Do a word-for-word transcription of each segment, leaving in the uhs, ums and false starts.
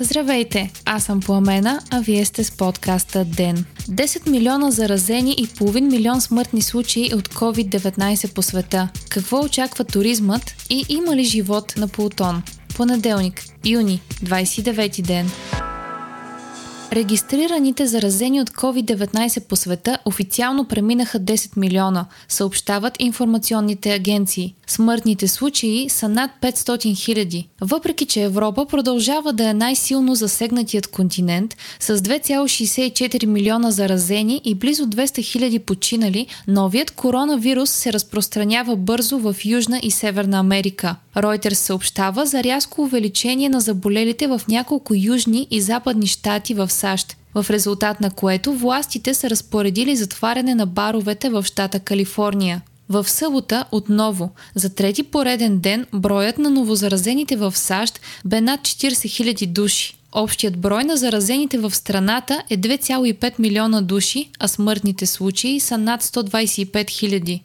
Здравейте, аз съм Пламена, а вие сте с подкаста ДЕН. десет милиона заразени и половин милион смъртни случаи от ковид деветнайсет по света. Какво очаква туризмът и има ли живот на Плутон? Понеделник, юни, двайсет и девети ден. Регистрираните заразени от ковид деветнайсет по света официално преминаха десет милиона, съобщават информационните агенции. Смъртните случаи са над петстотин хиляди. Въпреки че Европа продължава да е най-силно засегнатият континент, с две цяло шейсет и четири милиона заразени и близо двеста хиляди починали, новият коронавирус се разпространява бързо в Южна и Северна Америка. Ройтер съобщава за рязко увеличение на заболелите в няколко южни и западни щати в САЩ, в резултат на което властите са разпоредили затваряне на баровете в щата Калифорния. В събота отново, за трети пореден ден, броят на новозаразените в САЩ бе над четирийсет хиляди души. Общият брой на заразените в страната е две цяло и пет милиона души, а смъртните случаи са над сто двайсет и пет хиляди.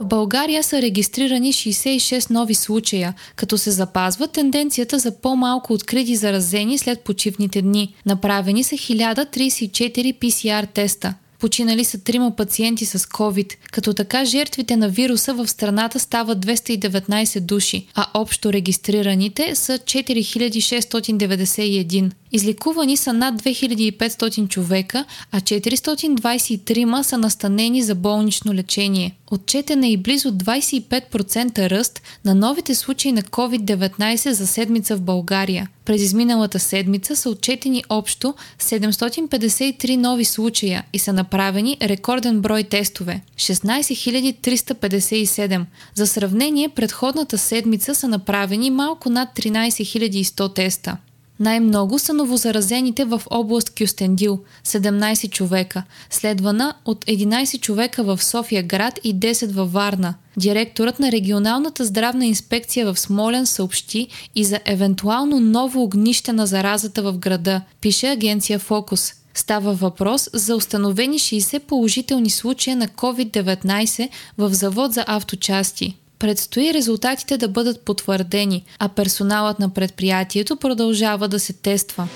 В България са регистрирани шейсет и шест нови случая, като се запазва тенденцията за по-малко открити заразени след почивните дни. Направени са хиляда трийсет и четири пи си ар теста. Починали са трима пациенти с COVID, като така жертвите на вируса в страната стават двеста и деветнайсет души, а общо регистрираните са четири хиляди шестстотин деветдесет и едно. Излекувани са над две хиляди и петстотин човека, а четиристотин двайсет и три са настанени за болнично лечение. Отчетен е и близо двайсет и пет процента ръст на новите случаи на ковид деветнайсет за седмица в България. През изминалата седмица са отчетени общо седемстотин петдесет и три нови случая и са направени рекорден брой тестове – шестнайсет хиляди триста петдесет и седем. За сравнение, предходната седмица са направени малко над тринайсет хиляди и сто теста. Най-много са новозаразените в област Кюстендил – седемнайсет човека, следвана от единайсет човека в София град и десет във Варна. Директорът на регионалната здравна инспекция в Смолян съобщи и за евентуално ново огнище на заразата в града, пише агенция Фокус. Става въпрос за установени шейсет положителни случая на ковид деветнайсет в завод за авточасти. Предстои резултатите да бъдат потвърдени, а персоналът на предприятието продължава да се тества.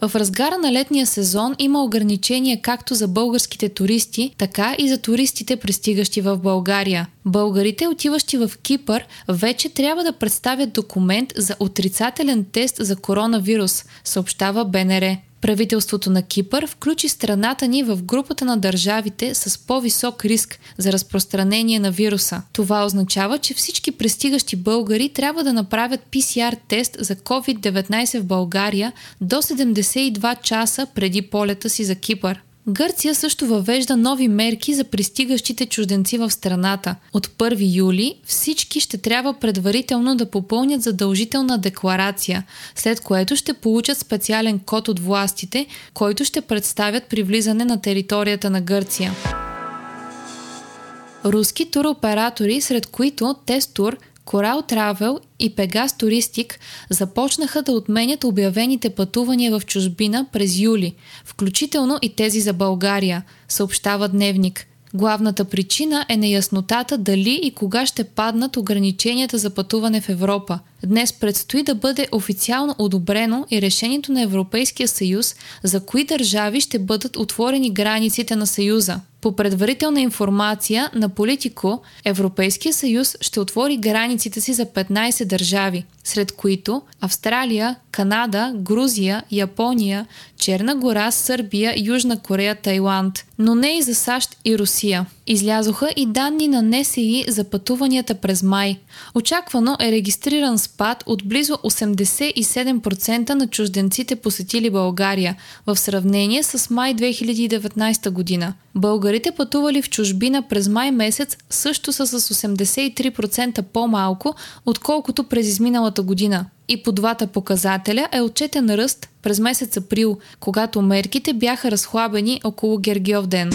В разгара на летния сезон има ограничения както за българските туристи, така и за туристите, пристигащи в България. Българите, отиващи в Кипър, вече трябва да представят документ за отрицателен тест за коронавирус, съобщава Б Н Р. Правителството на Кипър включи страната ни в групата на държавите с по-висок риск за разпространение на вируса. Това означава, че всички пристигащи българи трябва да направят пи си ар тест за ковид деветнайсет в България до седемдесет и два часа преди полета си за Кипър. Гърция също въвежда нови мерки за пристигащите чужденци в страната. От първи юли всички ще трябва предварително да попълнят задължителна декларация, след което ще получат специален код от властите, който ще представят при влизане на територията на Гърция. Руски туроператори, сред които Тест Тур, Coral Travel и Pegas Touristique, започнаха да отменят обявените пътувания в чужбина през юли, включително и тези за България, съобщава Дневник. Главната причина е неяснотата дали и кога ще паднат ограниченията за пътуване в Европа. Днес предстои да бъде официално одобрено и решението на Европейския съюз за кои държави ще бъдат отворени границите на Съюза. По предварителна информация на Политико, Европейския съюз ще отвори границите си за петнайсет държави, сред които Австралия, Канада, Грузия, Япония, Черна гора, Сърбия, Южна Корея, Тайланд, но не и за САЩ и Русия. Излязоха и данни на Н С И за пътуванията през май. Очаквано е регистриран спад от близо осемдесет и седем процента на чужденците, посетили България в сравнение с май две хиляди и деветнайсета година. Българите, пътували в чужбина през май месец, също са с осемдесет и три процента по-малко, отколкото през изминалата година. И по двата показателя е отчетен ръст през месец април, когато мерките бяха разхлабени около Гергьовден.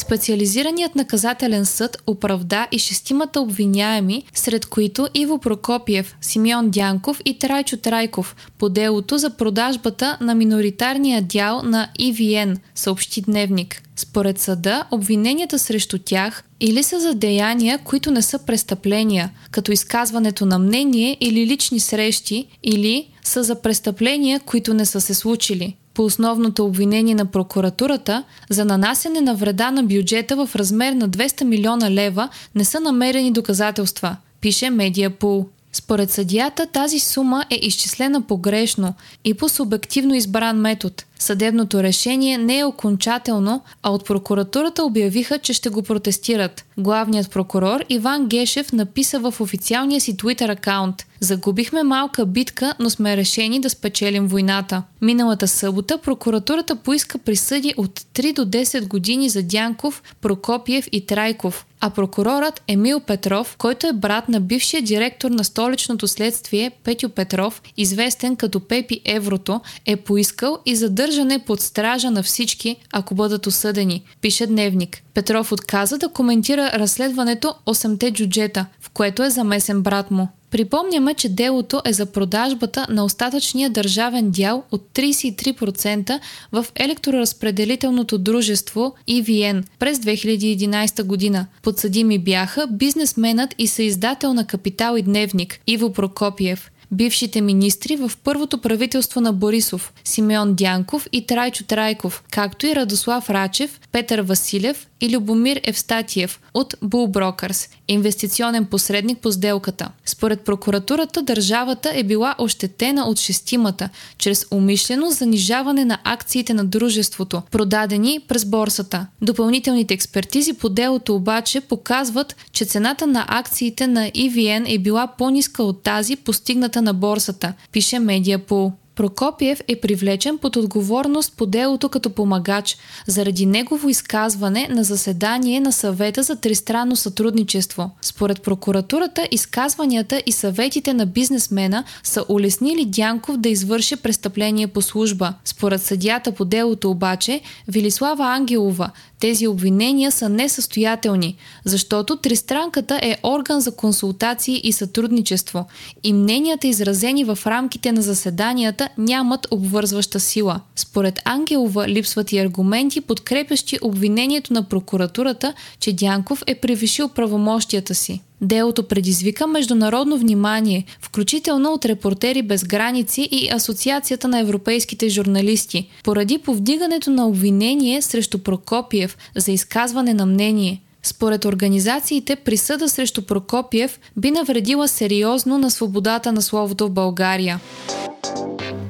Специализираният наказателен съд оправда и шестимата обвиняеми, сред които Иво Прокопиев, Симеон Дянков и Трайчо Трайков, по делото за продажбата на миноритарния дял на и ви ен, съобщи Дневник. Според съда, обвиненията срещу тях или са за деяния, които не са престъпления, като изказването на мнение или лични срещи, или са за престъпления, които не са се случили. По основното обвинение на прокуратурата за нанасяне на вреда на бюджета в размер на двеста милиона лева не са намерени доказателства, пише Медиапул. Според съдията тази сума е изчислена погрешно и по субективно избран метод. Съдебното решение не е окончателно, а от прокуратурата обявиха, че ще го протестират. Главният прокурор Иван Гешев написа в официалния си Twitter акаунт: „Загубихме малка битка, но сме решени да спечелим войната“. Миналата събота прокуратурата поиска присъди от три до десет години за Дянков, Прокопиев и Трайков, а прокурорът Емил Петров, който е брат на бившия директор на столичното следствие Петю Петров, известен като Пепи Еврото, е поискал и задържане под стража на всички, ако бъдат осъдени, пише Дневник. Петров отказа да коментира разследването осемте джуджета, в което е замесен брат му. Припомняме, че делото е за продажбата на остатъчния държавен дял от трийсет и три процента в електроразпределителното дружество и ви ен през две хиляди и единайсета година. Подсъдими бяха бизнесменът и съиздател на Капитал и Дневник Иво Прокопиев, бившите министри в първото правителство на Борисов Симеон Дянков и Трайчо Трайков, както и Радослав Рачев, Петър Василев и Любомир Евстатиев от Bull Brokers, инвестиционен посредник по сделката. Според прокуратурата държавата е била ощетена от шестимата чрез умишлено занижаване на акциите на дружеството, продадени през борсата. Допълнителните експертизи по делото обаче показват, че цената на акциите на и ви ен е била по-ниска от тази, постигната на борсата, пише Медиапул. Прокопиев е привлечен под отговорност по делото като помагач заради негово изказване на заседание на съвета за тристранно сътрудничество. Според прокуратурата, изказванията и съветите на бизнесмена са улеснили Дянков да извърши престъпление по служба. Според съдията по делото обаче, Велислава Ангелова, тези обвинения са несъстоятелни, защото тристранката е орган за консултации и сътрудничество и мненията, изразени в рамките на заседанията, нямат обвързваща сила. Според Ангелова липсват и аргументи, подкрепящи обвинението на прокуратурата, че Дянков е превишил правомощията си. Делото предизвика международно внимание, включително от Репортери без граници и Асоциацията на европейските журналисти, поради повдигането на обвинение срещу Прокопиев за изказване на мнение. Според организациите, присъда срещу Прокопиев би навредила сериозно на свободата на словото в България.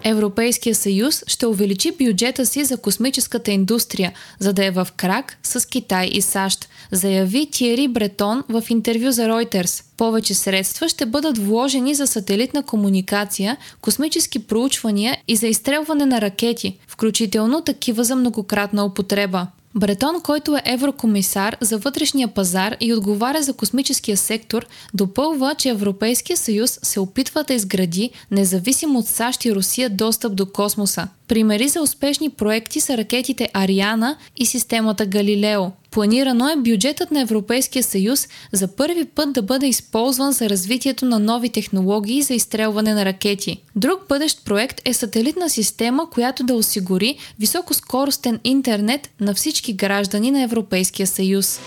Европейския съюз ще увеличи бюджета си за космическата индустрия, за да е в крак с Китай и САЩ, заяви Тиери Бретон в интервю за Reuters. Повече средства ще бъдат вложени за сателитна комуникация, космически проучвания и за изстрелване на ракети, включително такива за многократна употреба. Бретон, който е еврокомисар за вътрешния пазар и отговаря за космическия сектор, допълва, че Европейския съюз се опитва да изгради, независимо от САЩ и Русия, достъп до космоса. Примери за успешни проекти са ракетите Ариана и системата Галилео. Планирано е бюджетът на Европейския съюз за първи път да бъде използван за развитието на нови технологии за изстрелване на ракети. Друг бъдещ проект е сателитна система, която да осигури високоскоростен интернет на всички граждани на Европейския съюз.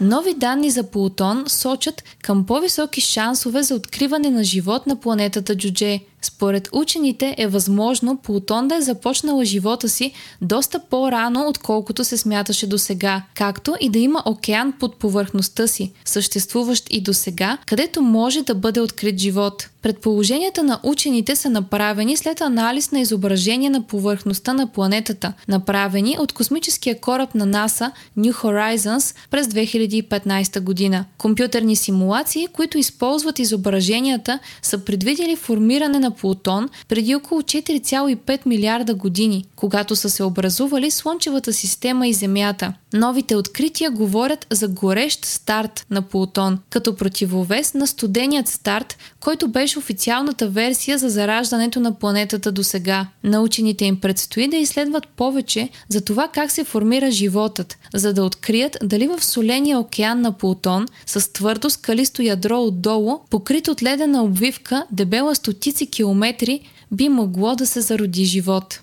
Нови данни за Плутон сочат към по-високи шансове за откриване на живот на планетата Джудже. Според учените е възможно Плутон да е започнала живота си доста по-рано, отколкото се смяташе досега, както и да има океан под повърхността си, съществуващ и досега, където може да бъде открит живот. Предположенията на учените са направени след анализ на изображения на повърхността на планетата, направени от космическия кораб на НАСА New Horizons през две хиляди и петнайсета година. Компютърни симулации, които използват изображенията, са предвидели формиране на Плутон преди около четири цяло и пет милиарда години, когато са се образували Слънчевата система и Земята. Новите открития говорят за горещ старт на Плутон, като противовес на студеният старт, който беше официалната версия за зараждането на планетата досега. На учените им предстои да изследват повече за това как се формира животът, за да открият дали в соления океан на Плутон с твърдо скалисто ядро отдолу, покрит от ледена обвивка, дебела стотици километри, би могло да се зароди живот.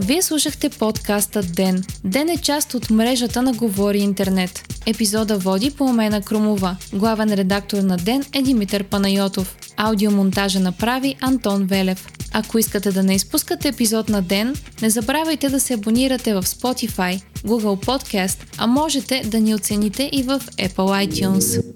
Вие слушахте подкаста Ден. Ден е част от мрежата на Говори Интернет. Епизода води Пламена Крумова. Главен редактор на Ден е Димитър Панайотов. Аудиомонтажа направи Антон Велев. Ако искате да не изпускате епизод на Ден, не забравяйте да се абонирате в Spotify, Google Podcast, а можете да ни оцените и в Apple iTunes.